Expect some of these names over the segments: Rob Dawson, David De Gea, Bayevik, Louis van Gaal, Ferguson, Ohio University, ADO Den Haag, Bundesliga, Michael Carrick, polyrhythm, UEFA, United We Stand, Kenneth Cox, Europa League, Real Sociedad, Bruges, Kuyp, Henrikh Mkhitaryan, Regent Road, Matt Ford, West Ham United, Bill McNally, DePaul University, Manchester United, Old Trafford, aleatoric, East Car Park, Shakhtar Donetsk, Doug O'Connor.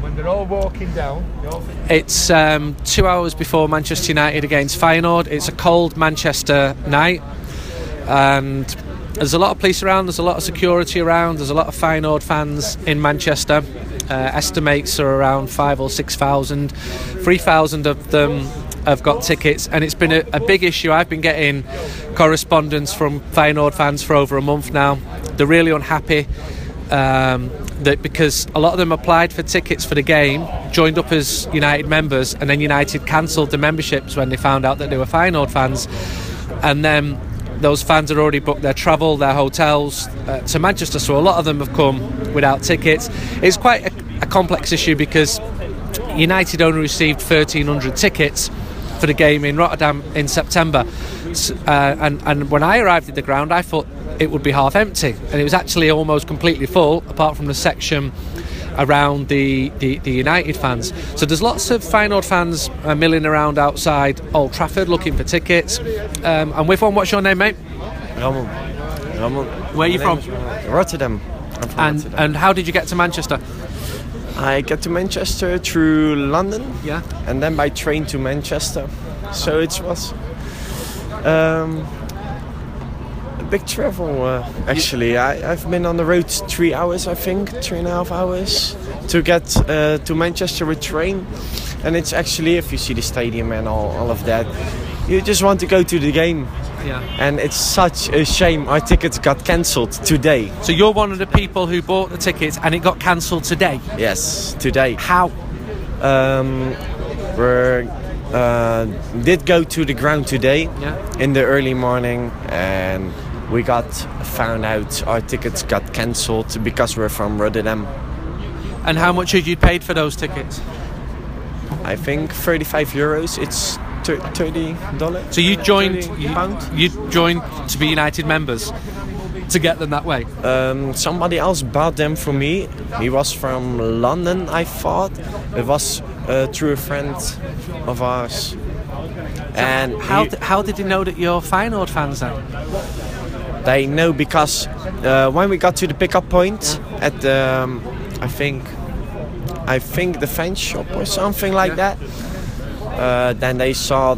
When they're all walking down, it's 2 hours before Manchester United against Feyenoord. It's a cold Manchester night, and there's a lot of police around, there's a lot of security around, there's a lot of Feyenoord fans in Manchester. Estimates are around 5,000 or 6,000. 3,000 of them have got tickets, and it's been a big issue. I've been getting correspondence from Feyenoord fans for over a month now. They're really unhappy that because a lot of them applied for tickets for the game, joined up as United members, and then United cancelled the memberships when they found out that they were Feyenoord fans, and then those fans had already booked their travel, their hotels to Manchester, so a lot of them have come without tickets. It's quite a complex issue because United only received 1,300 tickets for the game in Rotterdam in September, and when I arrived at the ground I thought it would be half empty, and it was actually almost completely full apart from the section around the United fans. So there's lots of Feyenoord fans milling around outside Old Trafford looking for tickets. I'm with one. What's your name, mate? Ramon. Where are you from? Rotterdam. I'm from Rotterdam. And how did you get to Manchester? I got to Manchester through London, yeah, and then by train to Manchester. So it was a big travel, actually. I've been on the road 3 hours, I think, 3.5 hours, to get to Manchester with train. And it's actually, if you see the stadium and all of that, you just want to go to the game. Yeah. And it's such a shame our tickets got cancelled today. So you're one of the people who bought the tickets and it got cancelled today? Yes, today. How? We did go to the ground today, yeah, in the early morning, and we got found out our tickets got cancelled because we're from Rotterdam. And how much had you paid for those tickets? I think 35 €. It's $30. So you joined. You joined to be United members to get them that way. Somebody else bought them for me. He was from London, I thought. It was through a friend of ours. And how did he know that you're Feyenoord fans then? They know because when we got to the pickup point at the, I think the fan shop or something like that. Then they saw.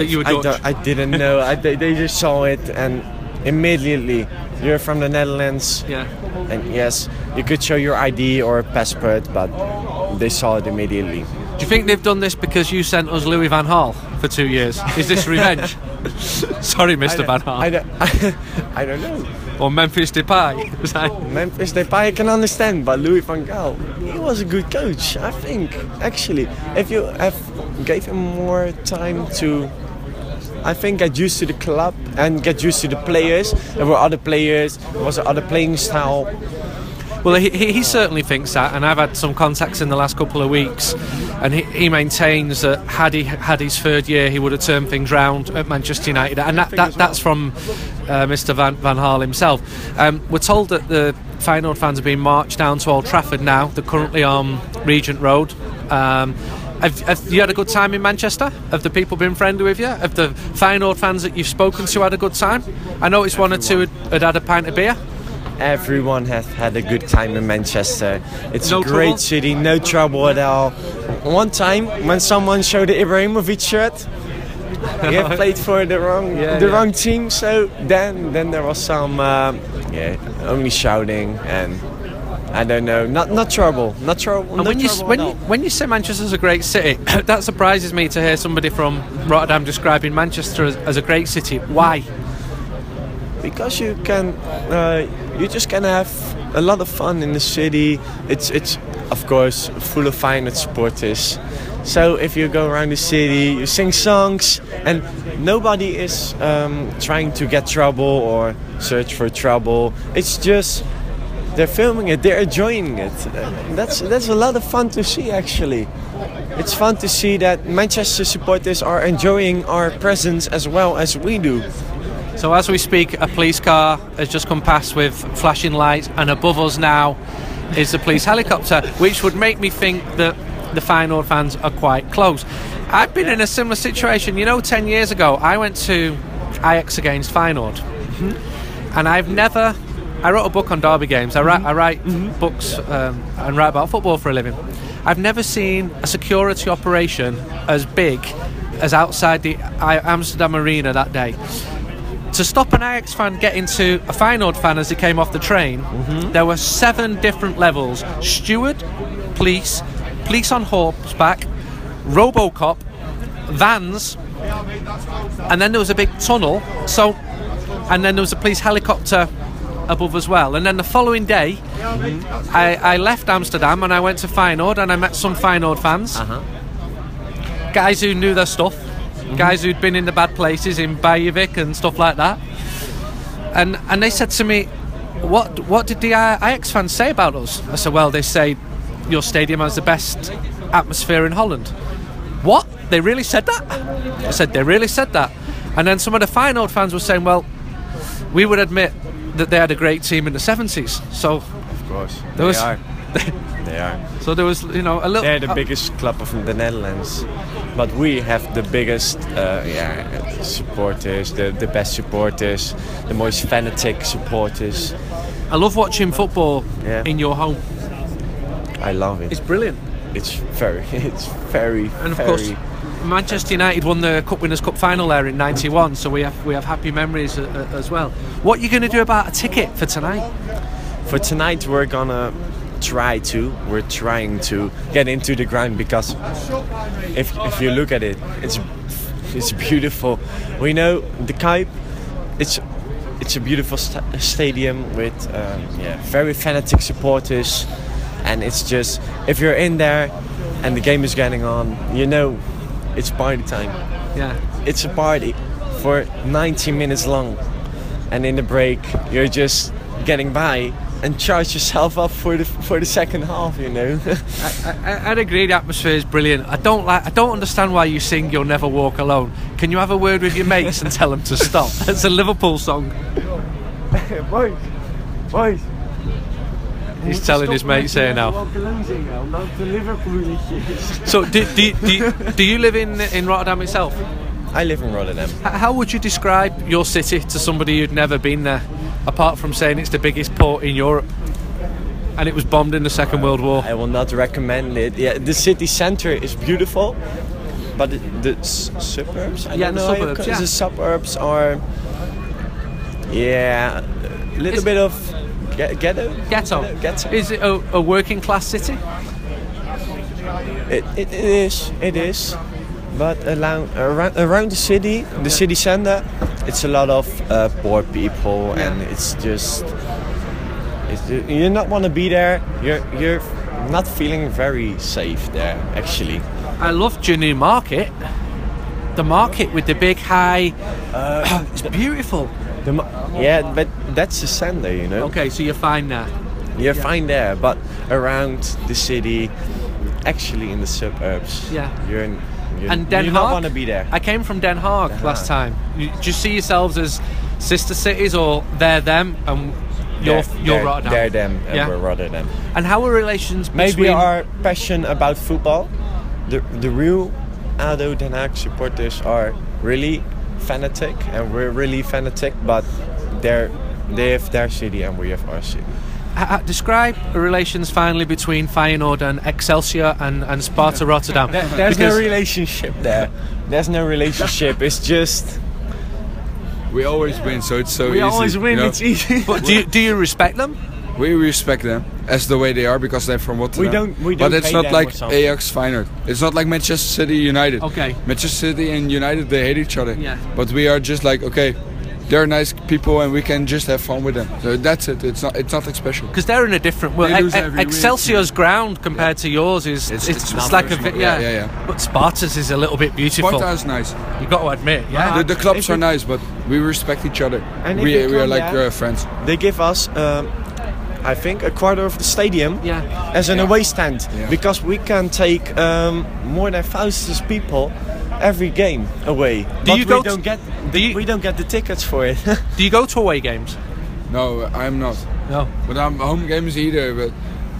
You were Dutch. I didn't know. They just saw it, and immediately, you're from the Netherlands. Yeah. And yes, you could show your ID or passport, but they saw it immediately. Do you think they've done this because you sent us Louis van Gaal for 2 years? Is this revenge? Sorry, Mr. Van Gaal. I don't know. Or Memphis Depay. Memphis Depay I can understand, but Louis van Gaal, he was a good coach, I think. Actually, if you gave him more time to, I think, get used to the club and get used to the players. There were other players. There was other playing style. Well, he certainly thinks that, and I've had some contacts in the last couple of weeks, and he maintains that had he had his third year, he would have turned things round at Manchester United, and that's from Mr. Van Gaal himself. We're told that the Feyenoord fans have been marched down to Old Trafford now. They're currently on Regent Road. Have you had a good time in Manchester? Have the people been friendly with you? Have the Feyenoord fans that you've spoken to had a good time? I noticed one or two had had a pint of beer. Everyone has had a good time in Manchester. It's a great city, no trouble at all. One time, when someone showed the Ibrahimovic shirt, he had played for the wrong team. So then there was some only shouting and I don't know, not trouble, not trouble. And when you say Manchester's a great city, that surprises me to hear somebody from Rotterdam describing Manchester as a great city. Why? Because you can, you just can have a lot of fun in the city. It's of course full of Feyenoord supporters. So if you go around the city, you sing songs, and nobody is trying to get trouble or search for trouble. It's just they're filming it, they're enjoying it. That's a lot of fun to see actually. It's fun to see that Manchester supporters are enjoying our presence as well as we do. So as we speak, a police car has just come past with flashing lights, and above us now is the police helicopter, which would make me think that the Feyenoord fans are quite close. I've been in a similar situation. You know, 10 years ago, I went to Ajax against Feyenoord, and I've never I wrote a book on derby games. I write books and write about football for a living. I've never seen a security operation as big as outside the Amsterdam Arena that day. To stop an Ajax fan getting to a Feyenoord fan as they came off the train, there were 7 different levels. Steward, police on horseback, Robocop, vans, and then there was a big tunnel. And then there was a police helicopter above as well. And then the following day, I left Amsterdam and I went to Feyenoord and I met some Feyenoord fans. Guys who knew their stuff. Guys who'd been in the bad places in Bayevik and stuff like that, and they said to me, what did the Ajax fans say about us? I said, well, they say your stadium has the best atmosphere in Holland. What? They really said that? I said, they really said that. And then some of the Feyenoord fans were saying, well, we would admit that they had a great team in the 70s, so of course there was, they are. So there was, you know, a little... They're the biggest club of the Netherlands. But we have the biggest supporters, the best supporters, the most fanatic supporters. I love watching football in your home. I love it. It's brilliant. It's very, and of course, Manchester United won the Cup Winners' Cup final there in 91, so we have happy memories as well. What are you going to do about a ticket for tonight? For tonight, we're trying to get into the ground, because if you look at it, it's beautiful. We know the Kuyp, it's a beautiful stadium with very fanatic supporters, and it's just, if you're in there and the game is getting on, you know it's party time. Yeah, it's a party for 90 minutes long, and in the break you're just getting by and charge yourself up for the second half, you know. I'd agree. The atmosphere is brilliant. I don't understand why you sing "You'll Never Walk Alone." Can you have a word with your mates and tell them to stop? It's a Liverpool song. Boys. He's telling his mates here now. So do you live in Rotterdam itself? I live in Rotterdam. How would you describe your city to somebody who'd never been there? Apart from saying it's the biggest port in Europe and it was bombed in the Second World War. I will not recommend it. Yeah, the city centre is beautiful, but the suburbs? I don't know, the suburbs. The suburbs are... Yeah, a little bit of ghetto. Ghetto. Is it a working class city? It is. But around the city, the city centre, it's a lot of poor people, and it's just you not want to be there. You're not feeling very safe there, actually. I loved your new market. The market with the big high, it's beautiful. But that's the centre, you know. Okay, so you're fine there. You're fine there, but around the city, actually in the suburbs, you're in. And Den Haag, you don't want to be there. I came from Den Haag last time. Do you see yourselves as sister cities, or they're them and you're Rotterdam? They're them and we're Rotterdam. And how are relations between... Maybe our passion about football. The real ADO Den Haag supporters are really fanatic, and we're really fanatic, but they have their city and we have our city. Describe relations finally between Feyenoord and Excelsior and Sparta Rotterdam. There's no relationship there. There's no relationship. It's just we always win, so it's so easy. We always win. You know? It's easy. But do you respect them? We respect them as the way they are, because they're from Rotterdam. We don't. But it's not like Ajax Feyenoord. It's not like Manchester City United. Okay. Manchester City and United, they hate each other. Yeah. But we are just like, okay, they're nice people and we can just have fun with them. So that's it. It's nothing special. Because they're in a different world. Excelsior's ground compared to yours is... It's like a bit... Yeah. But Sparta's is a little bit beautiful. Sparta's nice. You've got to admit, The clubs are nice, but we respect each other. And we are like friends. They give us, I think, a quarter of the stadium as an away stand. Yeah. Because we can take more than thousands of people every game away. We don't get the tickets for it. Do you go to away games? No, I'm not. No. But I'm home games either. But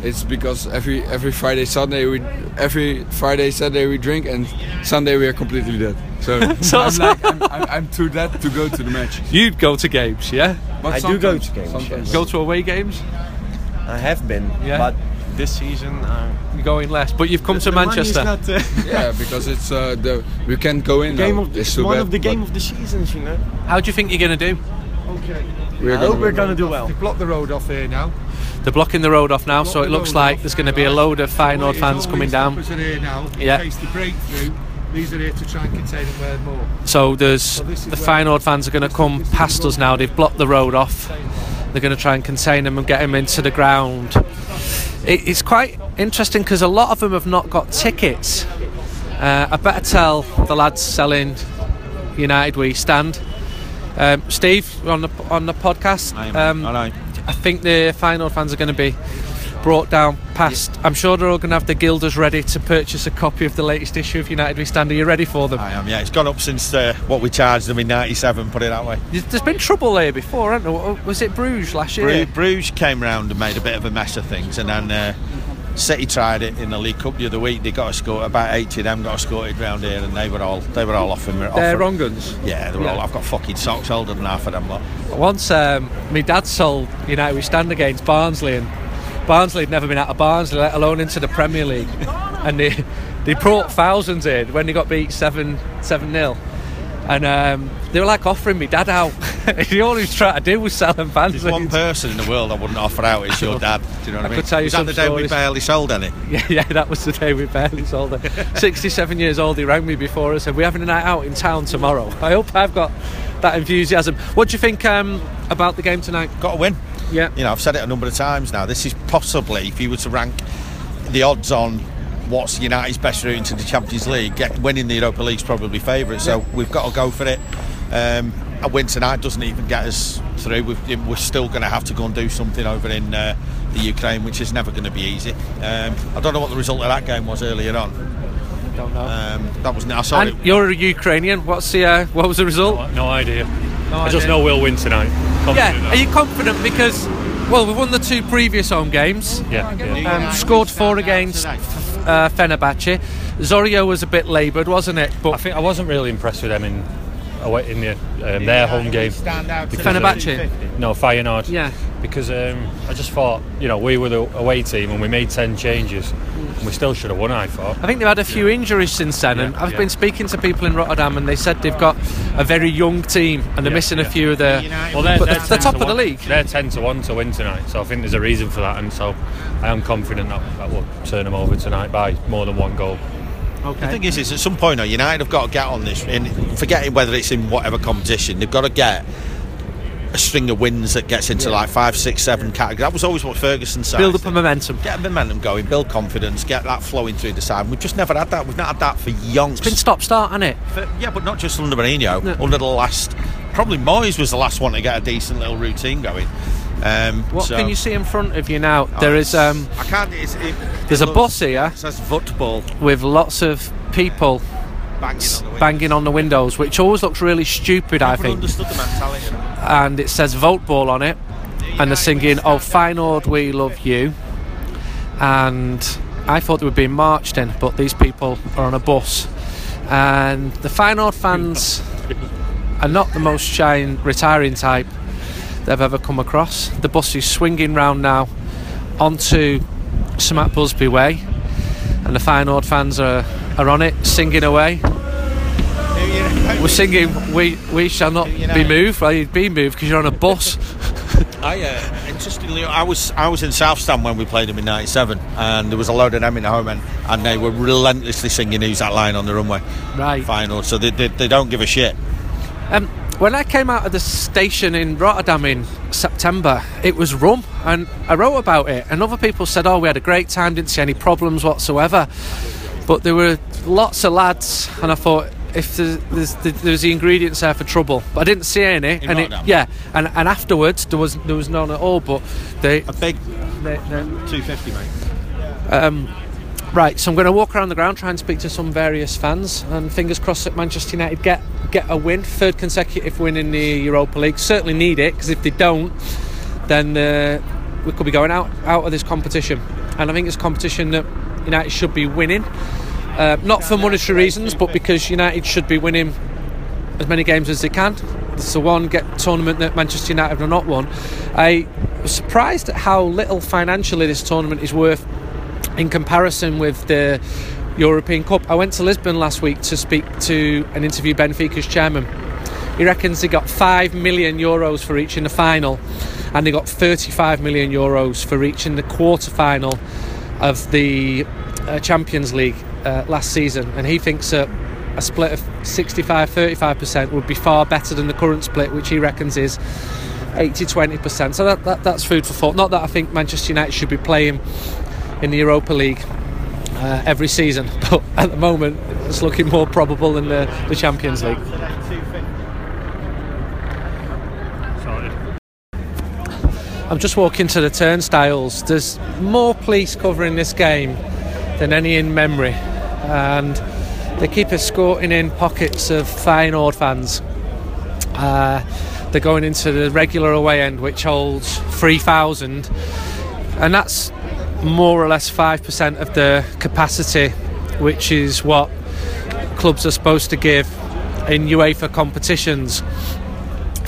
It's because every Friday Sunday we drink, and Sunday we are completely dead. So I'm too dead to go to the match. You'd go to games, yeah? But I do go to games. Yes. Go to away games? I have been, yeah. But this season you're going less. But you've come to Manchester. Not, yeah, because it's we can't go in. It's one of the games of the seasons, you know. How do you think you're going to do? Okay. I hope we're going to do well. They block the road off here now. They're blocking the road off now, so it looks like there's going to be a load of Feyenoord fans coming down. Are here now, yeah. In case the breakthrough, these are here to try and contain it more. So the Feyenoord fans are going to come past us now. They've blocked the road off. They're going to try and contain them and get them into the ground. It's quite interesting because a lot of them have not got tickets. I better tell the lads selling United We Stand. Steve, you're on the podcast. I think the Feyenoord fans are going to be brought down past. Yeah. I'm sure they're all going to have the guilders ready to purchase a copy of the latest issue of United We Stand. Are you ready for them? I am, yeah. It's gone up since what we charged them in '97, put it that way. There's been trouble there before, hasn't there? Was it Bruges last year? Bruges came round and made a bit of a mess of things, and then City tried it in the League Cup the other week. They got escorted, about 80 of them got escorted round here, and they were all offering. They're wrong guns. Yeah, they were all. I've got fucking socks older than half of them lot. Once my dad sold United We Stand against Barnsley, and Barnsley had never been out of Barnsley, let alone into the Premier League, and they brought thousands in when they got beat 7-0, and they were like offering me dad out. All he was trying to do was sell them fans. There's one person in the world I wouldn't offer out, it's your dad. Do you know what I mean? Could tell you some stories. Was that the day we barely sold any? Yeah, that was the day we barely sold any. 67 years old, he rang me before and said, we're having a night out in town tomorrow. I hope I've got that enthusiasm. What do you think about the game tonight? Got to win. Yeah. You know, I've said it a number of times now. This is possibly, if you were to rank the odds on what's United's best route into the Champions League, winning the Europa League's probably favourite, so we've got to go for it. A win tonight doesn't even get us through. We're still going to have to go and do something over in the Ukraine, which is never going to be easy. I don't know what the result of that game was earlier on. I don't know. You're a Ukrainian. What was the result? No idea. I just know we'll win tonight. Confident. Are you confident? Because we won the two previous home games. Yeah. Scored 4 against Fenerbahce. Zoryo was a bit laboured, wasn't it? But I think I wasn't really impressed with them in their home game. Fenerbahce? No, Feyenoord. Yeah. Because I just thought, we were the away team and we made 10 changes. And we still should have won, I thought. I think they've had a few injuries since then. And I've been speaking to people in Rotterdam and they said they've got a very young team and they're missing a few of their... they're top of the league. They're 10-1 to win tonight. So I think there's a reason for that. And so I am confident that we'll turn them over tonight by more than one goal. Okay. The thing is at some point, United have got to get on this, and forgetting whether it's in whatever competition, they've got to get a string of wins that gets into 5, 6, 7 categories. That was always what Ferguson said. Build up a momentum. Get a momentum going, build confidence, get that flowing through the side. We've just never had that. We've not had that for yonks. It's been stop-start, hasn't it? But not just under Mourinho. No. Under the last... Probably Moyes was the last one to get a decent little routine going. Can you see in front of you now? There is I can't. There's a bus here. It says football with lots of people banging on the windows, which always looks really stupid. I think. Understood the mentality. And it says "Voteball" on it, and they're singing "Oh Feyenoord, we love you." And I thought they were being marched in, but these people are on a bus, and the Feyenoord fans are not the most shy and retiring type they've ever come across. The bus is swinging round now onto Smat Busby Way, and the Feyenoord fans are on it, singing away. We're singing we shall not be moved. Well, you'd be moved because you're on a bus. Interestingly, I was in South Stand when we played them in '97, and there was a load of them in the home end, and they were relentlessly singing "Who's That Line" on the runway. Right. Feyenoord, so they don't give a shit. When I came out of the station in Rotterdam in September, it was rum, and I wrote about it, and other people said, we had a great time, didn't see any problems whatsoever, but there were lots of lads, and I thought, if there's the ingredients there for trouble, but I didn't see any in Rotterdam. and afterwards there was none at all, but they 250 mate. Right, so I'm going to walk around the ground, try and speak to some various fans, and fingers crossed that Manchester United get a win, 3rd consecutive win in the Europa League. Certainly need it, because if they don't, then we could be going out of this competition. and I think it's a competition that United should be winning, not for monetary reasons, but because United should be winning as many games as they can. It's the one tournament that Manchester United have not won. I was surprised at how little financially this tournament is worth in comparison with the European Cup. I went to Lisbon last week to speak to and interview Benfica's chairman. He reckons they got €5 million for each in the final, and they got €35 million for each in the quarter-final of the Champions League last season. And he thinks that a split of 65-35% would be far better than the current split, which he reckons is 80-20%. So that's food for thought. Not that I think Manchester United should be playing in the Europa League every season, but at the moment it's looking more probable than the Champions League. I'm just walking to the turnstiles. There's more police covering this game than any in memory, and they keep escorting in pockets of Feyenoord fans. They're going into the regular away end, which holds 3,000, and that's more or less 5% of the capacity, which is what clubs are supposed to give in UEFA competitions.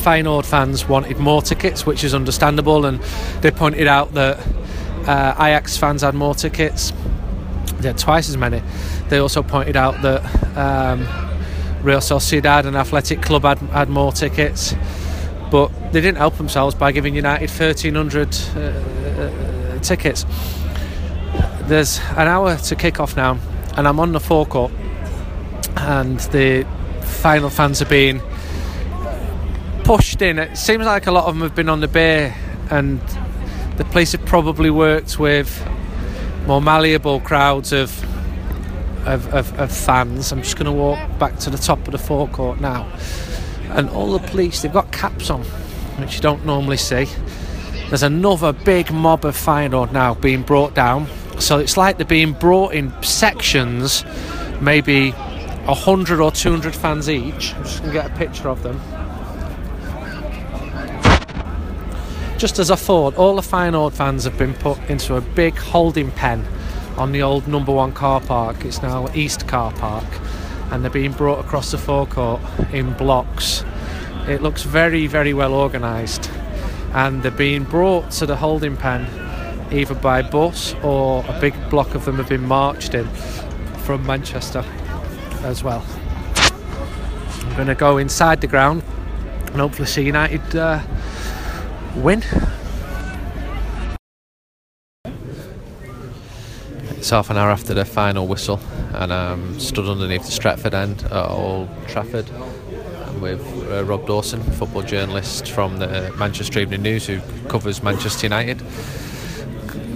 Feyenoord fans wanted more tickets, which is understandable, and they pointed out that Ajax fans had more tickets. They had twice as many. They also pointed out that Real Sociedad and Athletic Club had more tickets, but they didn't help themselves by giving United 1,300 tickets. There's an hour to kick off now, and I'm on the forecourt, and the Feyenoord fans are being pushed in. It seems like a lot of them have been on the bay, and the police have probably worked with more malleable crowds of fans. I'm just going to walk back to the top of the forecourt now, and all the police, they've got caps on, which you don't normally see. There's another big mob of Feyenoord now being brought down, so it's like they're being brought in sections, maybe 100 or 200 fans each. I'm just going to get a picture of them. Just as I thought, all the Feyenoord fans have been put into a big holding pen on the old number 1 car park. It's now East Car Park, and they're being brought across the forecourt in blocks. It looks very, very well organised, and they're being brought to the holding pen either by bus, or a big block of them have been marched in from Manchester as well. I'm going to go inside the ground and hopefully see United win. It's half an hour after the final whistle, and I'm stood underneath the Stratford end at Old Trafford with Rob Dawson, football journalist from the Manchester Evening News, who covers Manchester United,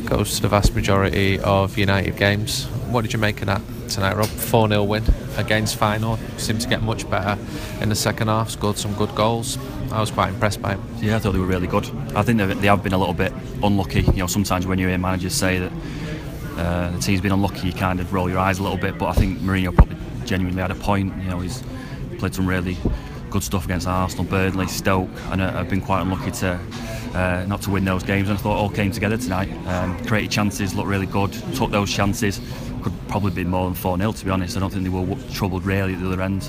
goes to the vast majority of United games. What did you make of that tonight, Rob? 4-0 win against Feyenoord. Seemed to get much better in the second half, scored some good goals. I was quite impressed by it. Yeah, I thought they were really good. I think they have been a little bit unlucky. You know, sometimes when you hear managers say that the team's been unlucky, you kind of roll your eyes a little bit, but I think Mourinho probably genuinely had a point. You know, he's played some really good stuff against Arsenal, Burnley, Stoke, and I've been quite unlucky to not to win those games, and I thought it all came together tonight. Created chances, looked really good, took those chances. Could probably be more than 4-0, to be honest. I don't think they were troubled really at the other end.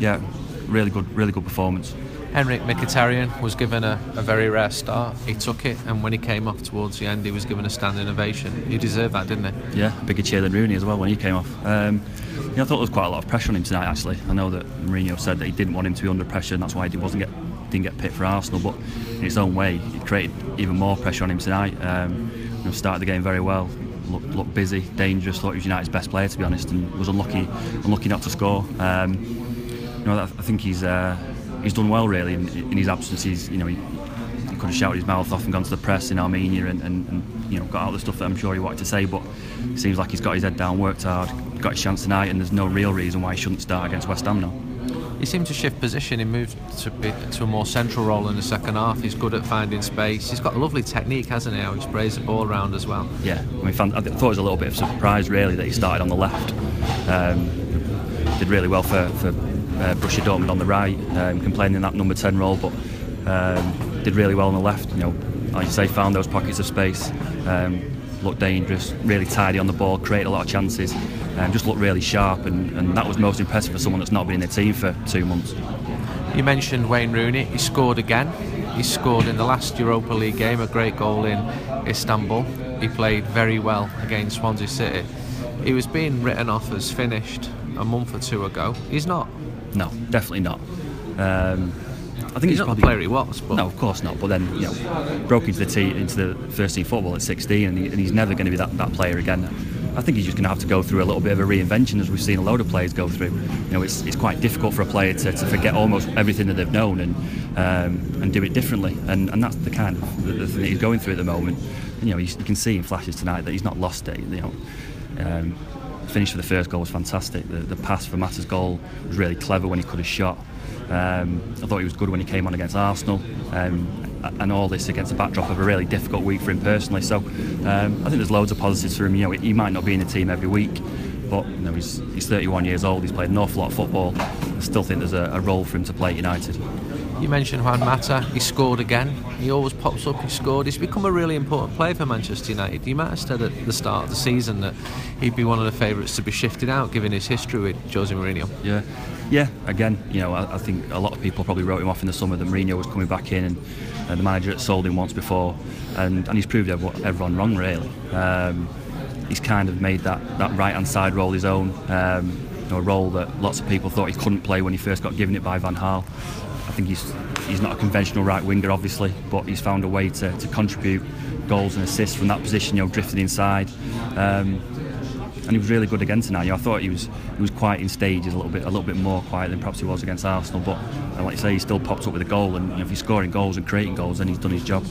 Yeah, really good performance. Henrikh Mkhitaryan was given a very rare start. He took it, and when he came off towards the end, he was given a standing ovation. He deserved that, didn't he? Yeah, bigger cheer than Rooney as well when he came off. I thought there was quite a lot of pressure on him tonight, actually. I know that Mourinho said that he didn't want him to be under pressure, and that's why he didn't get picked for Arsenal, but in his own way, it created even more pressure on him tonight. Started the game very well, looked busy, dangerous. Thought he was United's best player, to be honest, and was unlucky not to score. I think he's done well, really, in his absence. He could have shouted his mouth off and gone to the press in Armenia and got out the stuff that I'm sure he wanted to say, but it seems like he's got his head down, worked hard, got his chance tonight, and there's no real reason why he shouldn't start against West Ham now. He seemed to shift position. He moved to a more central role in the second half. He's good at finding space. He's got a lovely technique, hasn't he, how he sprays the ball around as well. Yeah, I thought it was a little bit of surprise, really, that he started on the left. Did really well for Borussia Dortmund on the right, complaining in that number 10 role, but did really well on the left. Like you say, found those pockets of space. looked dangerous, really tidy on the ball, created a lot of chances, and just looked really sharp, and that was most impressive for someone that's not been in the team for 2 months. You mentioned Wayne Rooney, he scored again. He scored in the last Europa League game, a great goal in Istanbul. He played very well against Swansea City. He was being written off as finished a month or two ago. He's not. No, definitely not. I think he's not the player he was. But no, of course not. But then, you know, broke into the first team football at 16, and he's never going to be that player again. I think he's just going to have to go through a little bit of a reinvention, as we've seen a load of players go through. You know, it's quite difficult for a player to forget almost everything that they've known and do it differently. And that's the kind of the thing that he's going through at the moment. And, you know, you can see in flashes tonight that he's not lost it. You know. Finish for the first goal was fantastic. The pass for Mata's goal was really clever when he could have shot. I thought he was good when he came on against Arsenal, and all this against the backdrop of a really difficult week for him personally. So I think there's loads of positives for him. You know, he might not be in the team every week, but you know, he's 31 years old. He's played an awful lot of football. I still think there's a role for him to play at United. You mentioned Juan Mata. He scored again. He always pops up. He scored. He's become a really important player for Manchester United. You might have said at the start of the season that he'd be one of the favourites to be shifted out, given his history with Jose Mourinho. Yeah. Again, you know, I think a lot of people probably wrote him off in the summer that Mourinho was coming back in, and the manager had sold him once before, and he's proved everyone wrong really. He's kind of made that right hand side role his own. You know, a role that lots of people thought he couldn't play when he first got given it by Van Gaal. I think he's not a conventional right winger, obviously, but he's found a way to contribute goals and assists from that position, you know, drifting inside. And he was really good again tonight. You know, I thought he was quiet in stages, a little bit more quiet than perhaps he was against Arsenal. But like you say, he still popped up with a goal, and you know, if he's scoring goals and creating goals, then he's done his job.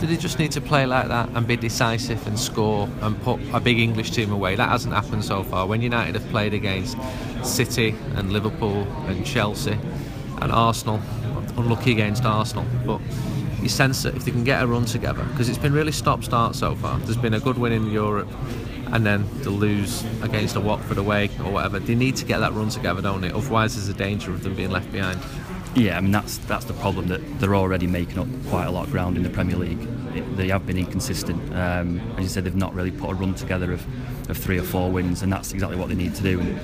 Did he just need to play like that and be decisive and score and put a big English team away? That hasn't happened so far. When United have played against City and Liverpool and Chelsea, and Arsenal, unlucky against Arsenal, but you sense that if they can get a run together, because it's been really stop-start so far. There's been a good win in Europe, and then they'll lose against a Watford away or whatever. They need to get that run together, don't they? Otherwise there's a danger of them being left behind. Yeah, I mean that's the problem, that they're already making up quite a lot of ground in the Premier League. They have been inconsistent. As you said, they've not really put a run together of 3 or 4 wins, and that's exactly what they need to do. And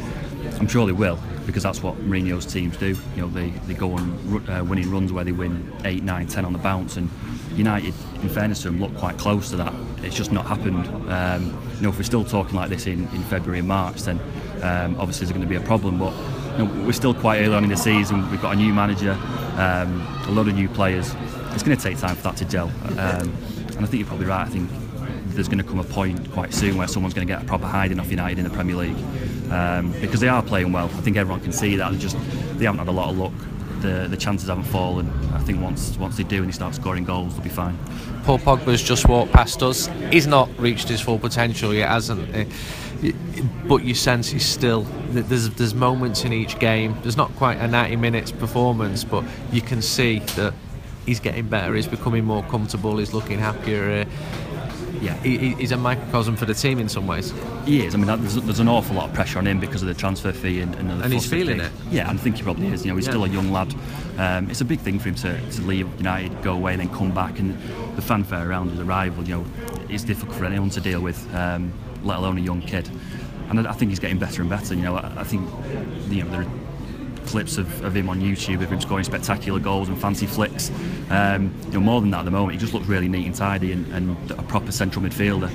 I'm sure they will, because that's what Mourinho's teams do. You know, they go on winning runs where they win 8, 9, 10 on the bounce, and United, in fairness to them, look quite close to that. It's just not happened. You know, if we're still talking like this in February and March, then obviously there's going to be a problem. But you know, we're still quite early on in the season. We've got a new manager, a lot of new players. It's going to take time for that to gel. And I think you're probably right. I think there's going to come a point quite soon where someone's going to get a proper hiding off United in the Premier League, because they are playing well. I think everyone can see that. They haven't had a lot of luck. The chances haven't fallen. I think once they do and they start scoring goals, they'll be fine. Paul Pogba's just walked past us. He's not reached his full potential yet, hasn't he? But you sense he's still... There's moments in each game. There's not quite a 90 minutes performance, but you can see that he's getting better. He's becoming more comfortable. He's looking happier. Yeah, he's a microcosm for the team in some ways. He is. I mean, there's an awful lot of pressure on him because of the transfer fee and he's feeling it. Yeah, I think he probably is. You know, he's still a young lad. It's a big thing for him to leave United, go away, and then come back. And the fanfare around his arrival, you know, is difficult for anyone to deal with, let alone a young kid. And I think he's getting better and better. You know, I think you know there are clips of him on YouTube of him scoring spectacular goals and fancy flicks. You know, more than that at the moment, he just looks really neat and tidy and a proper central midfielder.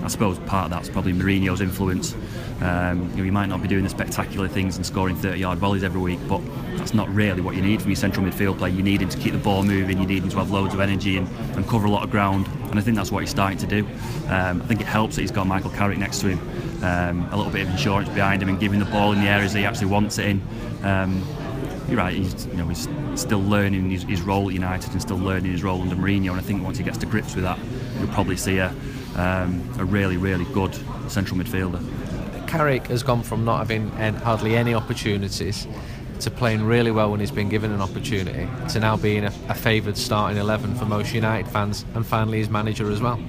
I suppose part of that's probably Mourinho's influence. You know, he might not be doing the spectacular things and scoring 30-yard volleys every week, but that's not really what you need from your central midfield player. You need him to keep the ball moving, you need him to have loads of energy and cover a lot of ground, and I think that's what he's starting to do. I think it helps that he's got Michael Carrick next to him, a little bit of insurance behind him and giving the ball in the areas that he actually wants it in. You're right, he's still learning his role at United and still learning his role under Mourinho, and I think once he gets to grips with that, you'll probably see a really, really good central midfielder. Carrick has gone from not having hardly any opportunities to playing really well when he's been given an opportunity, to now being a favoured starting 11 for most United fans, and finally his manager as well.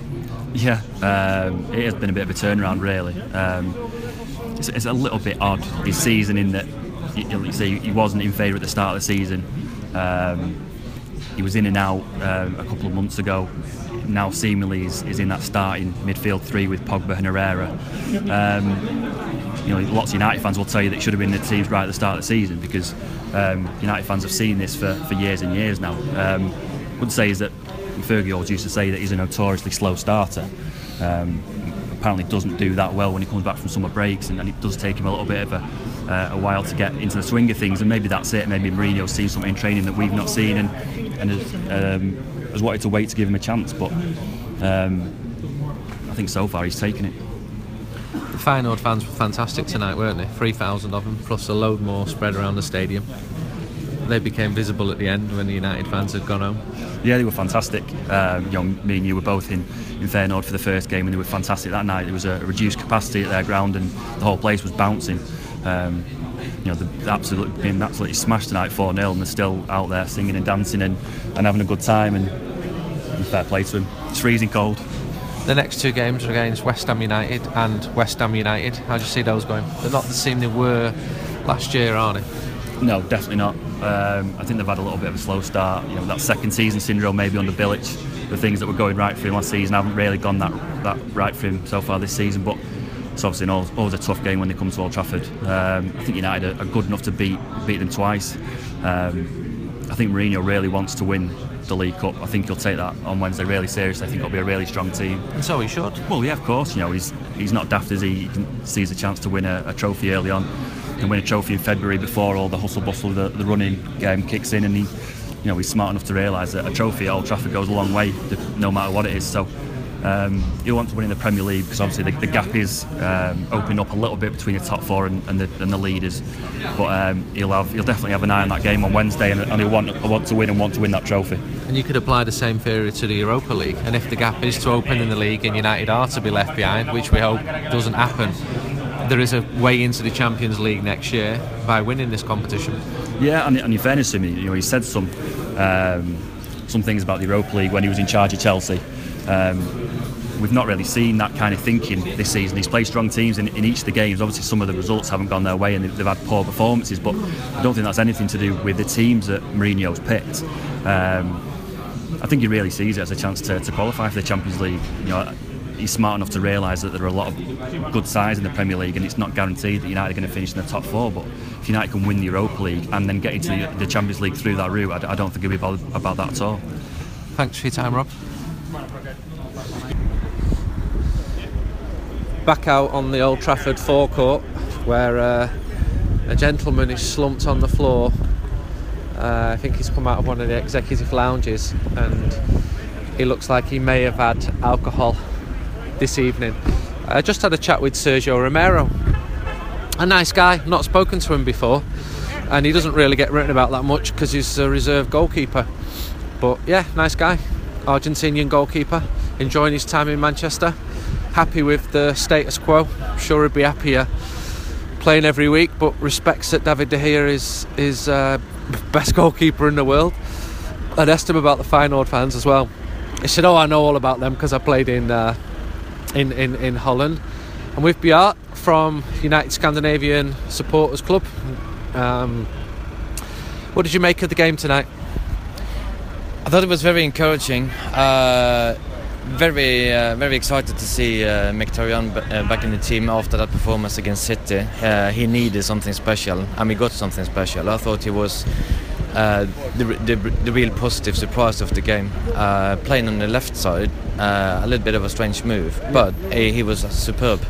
Yeah, it has been a bit of a turnaround really. It's a little bit odd this season in that you see he wasn't in favour at the start of the season. He was in and out a couple of months ago. now seemingly is in that starting midfield three with Pogba and Herrera. You know, lots of United fans will tell you that it should have been the teams right at the start of the season, because United fans have seen this for years and years now. Would say is that Fergie always used to say that he's a notoriously slow starter. Apparently doesn't do that well when he comes back from summer breaks, and it does take him a little bit of a while to get into the swing of things, and maybe that's it. Maybe Mourinho's seen something in training that we've not seen and has wanted to wait to give him a chance, but I think so far he's taken it. The Feyenoord fans were fantastic tonight, weren't they? 3,000 of them, plus a load more spread around the stadium. They became visible at the end when the United fans had gone home. Yeah, they were fantastic. Me and you were both in Feyenoord for the first game, and they were fantastic that night. There was a reduced capacity at their ground, and the whole place was bouncing. You know, they've been absolutely smashed tonight, 4-0, and they're still out there singing and dancing and having a good time, and fair play to them. It's freezing cold. The next two games are against West Ham United and West Ham United. How do you see those going? They're not the team they were last year, are they? No, definitely not. I think they've had a little bit of a slow start. You know, that second season syndrome maybe under Bilic, the things that were going right for him last season haven't really gone that right for him so far this season. But it's obviously always a tough game when they come to Old Trafford. I think United are good enough to beat them twice. I think Mourinho really wants to win the League Cup. I think he'll take that on Wednesday really seriously. I think it'll be a really strong team. And so he should. Well, yeah, of course. You know, he's not daft, as he sees a chance to win a trophy early on. And win a trophy in February before all the hustle bustle of the running game kicks in, and he's smart enough to realise that a trophy at Old Trafford goes a long way, no matter what it is. So he'll want to win in the Premier League, because obviously the gap is opening up a little bit between the top four and the leaders. But he'll definitely have an eye on that game on Wednesday, and he'll want to win that trophy. And you could apply the same theory to the Europa League. And if the gap is to open in the league and United are to be left behind, which we hope doesn't happen, there is a way into the Champions League next year by winning this competition. Yeah, and in fairness to him, he said some things about the Europa League when he was in charge of Chelsea. We've not really seen that kind of thinking this season. He's played strong teams in each of the games. Obviously, some of the results haven't gone their way, and they've had poor performances. But I don't think that's anything to do with the teams that Mourinho's picked. I think he really sees it as a chance to qualify for the Champions League. He's smart enough to realise that there are a lot of good sides in the Premier League, and it's not guaranteed that United are going to finish in the top four. But if United can win the Europa League and then get into the Champions League through that route, I don't think he'll be bothered about that at all. Thanks for your time, Rob. Back out on the Old Trafford forecourt, where a gentleman is slumped on the floor. I think he's come out of one of the executive lounges, and he looks like he may have had alcohol this evening. I just had a chat with Sergio Romero, a nice guy. Not spoken to him before, and he doesn't really get written about that much because he's a reserve goalkeeper, but yeah, nice guy. Argentinian goalkeeper, enjoying his time in Manchester, happy with the status quo. I'm sure he'd be happier playing every week, but respects that David De Gea is best goalkeeper in the world. I'd asked him about the Feyenoord fans as well. He said, I know all about them because I played in Holland. I'm with Bjart from United Scandinavian Supporters Club. What did you make of the game tonight? I thought it was very encouraging. Very excited to see Mkhitaryan back in the team after that performance against City. He needed something special, and he got something special. I thought he was the real positive surprise of the game. Playing on the left side, a little bit of a strange move, but he was superb.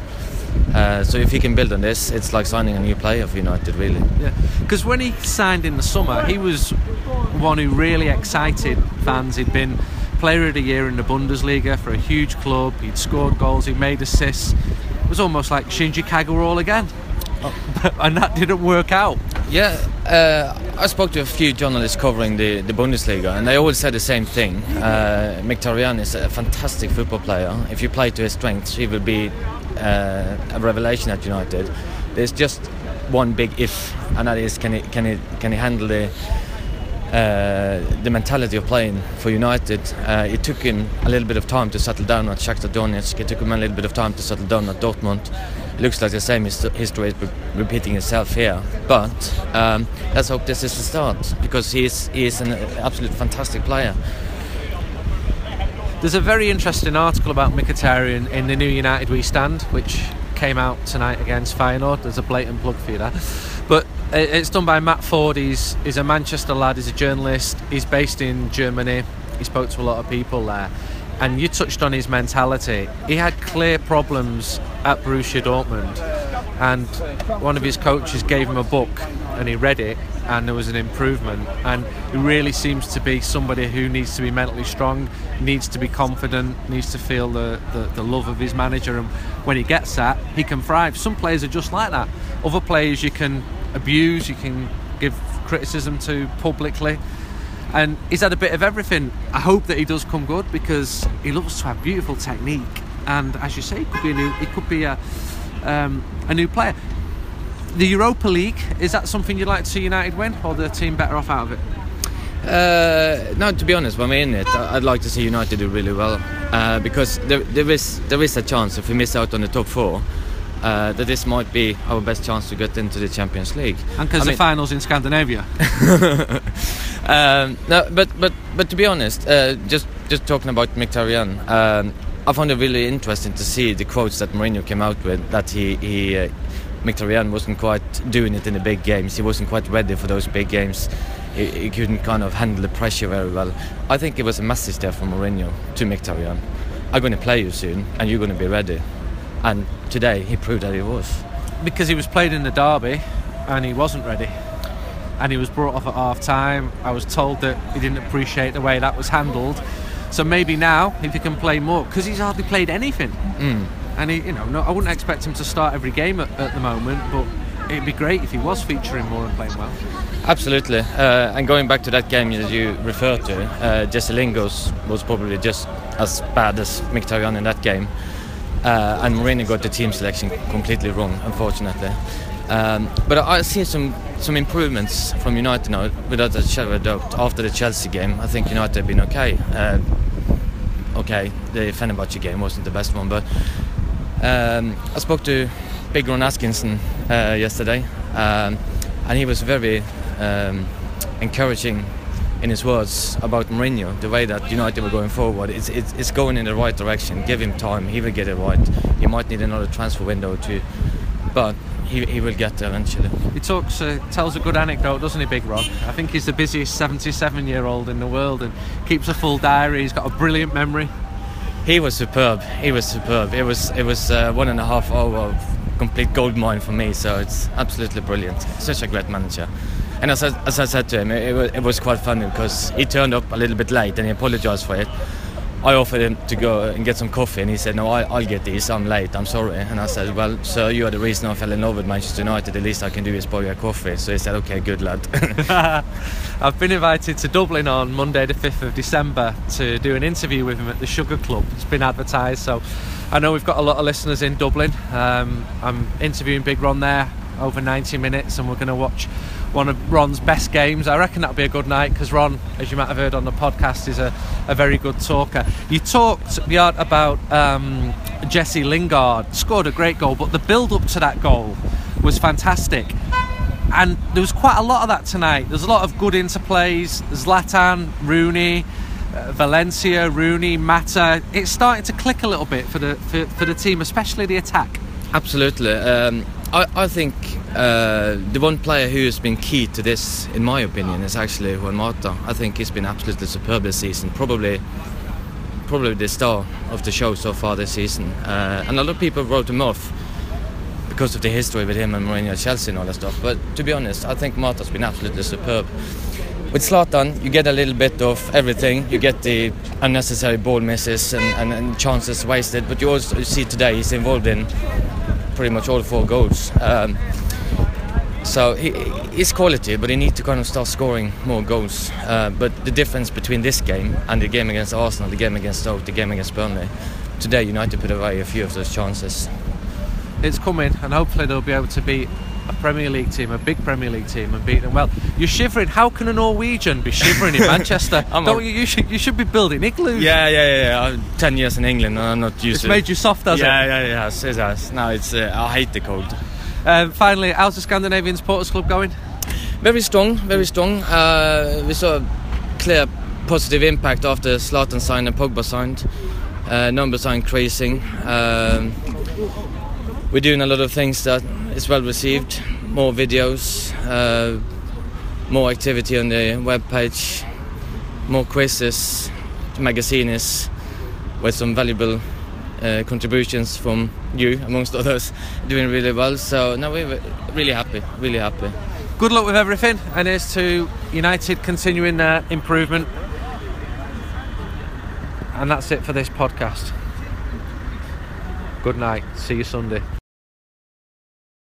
So if he can build on this, it's like signing a new player for United, really. Yeah, because when he signed in the summer, he was one who really excited fans. He'd been player of the year in the Bundesliga for a huge club. He'd scored goals, he made assists. It was almost like Shinji Kagawa again. And that didn't work out. Yeah, I spoke to a few journalists covering the Bundesliga, and they always said the same thing. Mkhitaryan is a fantastic football player. If you play to his strengths, he will be a revelation at United. There's just one big if, and that is can he handle the mentality of playing for United. It took him a little bit of time to settle down at Shakhtar Donetsk. It took him a little bit of time to settle down at Dortmund. It looks like the same history is repeating itself here, but let's hope this is the start, because he is an absolute fantastic player. There's a very interesting article about Mkhitaryan in the new United We Stand, which came out tonight against Feyenoord. There's a blatant plug for you there. But it's done by Matt Ford. He's a Manchester lad, he's a journalist, he's based in Germany, he spoke to a lot of people there. And you touched on his mentality. He had clear problems at Borussia Dortmund, and one of his coaches gave him a book and he read it and there was an improvement. And he really seems to be somebody who needs to be mentally strong, needs to be confident, needs to feel the love of his manager, and when he gets that, he can thrive. Some players are just like that. Other players you can abuse, you can give criticism to publicly. And he's had a bit of everything. I hope that he does come good, because he loves to have beautiful technique. And as you say, he could be a new player. The Europa League, is that something you'd like to see United win, or the team better off out of it? No, to be honest, when we're in it, I'd like to see United do really well, because there is a chance if we miss out on the top four, that this might be our best chance to get into the Champions League. And because the finals in Scandinavia. No, but to be honest, just talking about Mkhitaryan, I found it really interesting to see the quotes that Mourinho came out with, that Mkhitaryan wasn't quite doing it in the big games. He wasn't quite ready for those big games. He couldn't kind of handle the pressure very well. I think it was a message there from Mourinho to Mkhitaryan. I'm going to play you soon, and you're going to be ready. And today he proved that he was. Because he was played in the derby and he wasn't ready. And he was brought off at half time. I was told that he didn't appreciate the way that was handled. So maybe now, if he can play more, because he's hardly played anything. Mm. And he, I wouldn't expect him to start every game at the moment, but it'd be great if he was featuring more and playing well. Absolutely. And going back to that game that you referred to, Jesse Lingard was probably just as bad as Mkhitaryan in that game. And Mourinho got the team selection completely wrong, unfortunately. But I see some improvements from United now, without a shadow of a doubt. After the Chelsea game, I think United have been okay. Okay, the Fenerbahce game wasn't the best one, but I spoke to Big Ron Atkinson yesterday, and he was very encouraging in his words about Mourinho, the way that United were going forward. It's going in the right direction. Give him time, he will get it right. He might need another transfer window too, but he will get there eventually. He tells a good anecdote, doesn't he, Big Ron? I think he's the busiest 77-year-old in the world and keeps a full diary. He's got a brilliant memory. He was superb. It was 1.5 hours of complete goldmine for me, so it's absolutely brilliant. Such a great manager. And as I said to him, it was quite funny because he turned up a little bit late and he apologised for it. I offered him to go and get some coffee and he said, no, I'll get these, I'm late, I'm sorry. And I said, well, sir, you are the reason I fell in love with Manchester United. The least I can do is buy you a coffee. So he said, okay, good lad. I've been invited to Dublin on Monday the 5th of December to do an interview with him at the Sugar Club. It's been advertised, so I know we've got a lot of listeners in Dublin. I'm interviewing Big Ron there over 90 minutes and we're going to watch one of Ron's best games. I reckon that'll be a good night because Ron, as you might have heard on the podcast, is a very good talker. You talked, Bjart, about Jesse Lingard. Scored a great goal, but the build-up to that goal was fantastic. And there was quite a lot of that tonight. There's a lot of good interplays. Zlatan, Rooney, Valencia, Rooney, Mata. It's starting to click a little bit for the team, especially the attack. Absolutely. I think the one player who has been key to this, in my opinion, is actually Juan Mata. I think he's been absolutely superb this season. Probably the star of the show so far this season. And a lot of people wrote him off because of the history with him and Mourinho at Chelsea and all that stuff. But to be honest, I think Mata's been absolutely superb. With Zlatan, you get a little bit of everything. You get the unnecessary ball misses and chances wasted. But you also see today he's involved in pretty much all four goals. So he's quality, but he needs to kind of start scoring more goals. But the difference between this game and the game against Arsenal, the game against Stoke, the game against Burnley, today United put away a few of those chances. It's coming, and hopefully they'll be able to beat a Premier League team, a big Premier League team, and beat them well. You're shivering. How can a Norwegian be shivering in Manchester? You should be building igloos. Yeah. I'm 10 years in England, and I'm not used to it. It's made you soft, hasn't it? Yeah. No, it's I hate the cold. Finally, how's the Scandinavian Supporters Club going? Very strong. We saw a clear positive impact after Zlatan signed and Pogba signed. Numbers are increasing. We're doing a lot of things that is well received. More videos, more activity on the webpage, more quizzes, magazines with some valuable contributions from you, amongst others, doing really well. So no, we're really happy, really happy. Good luck with everything, and here's to United continuing their improvement. And that's it for this podcast. Good night. See you Sunday.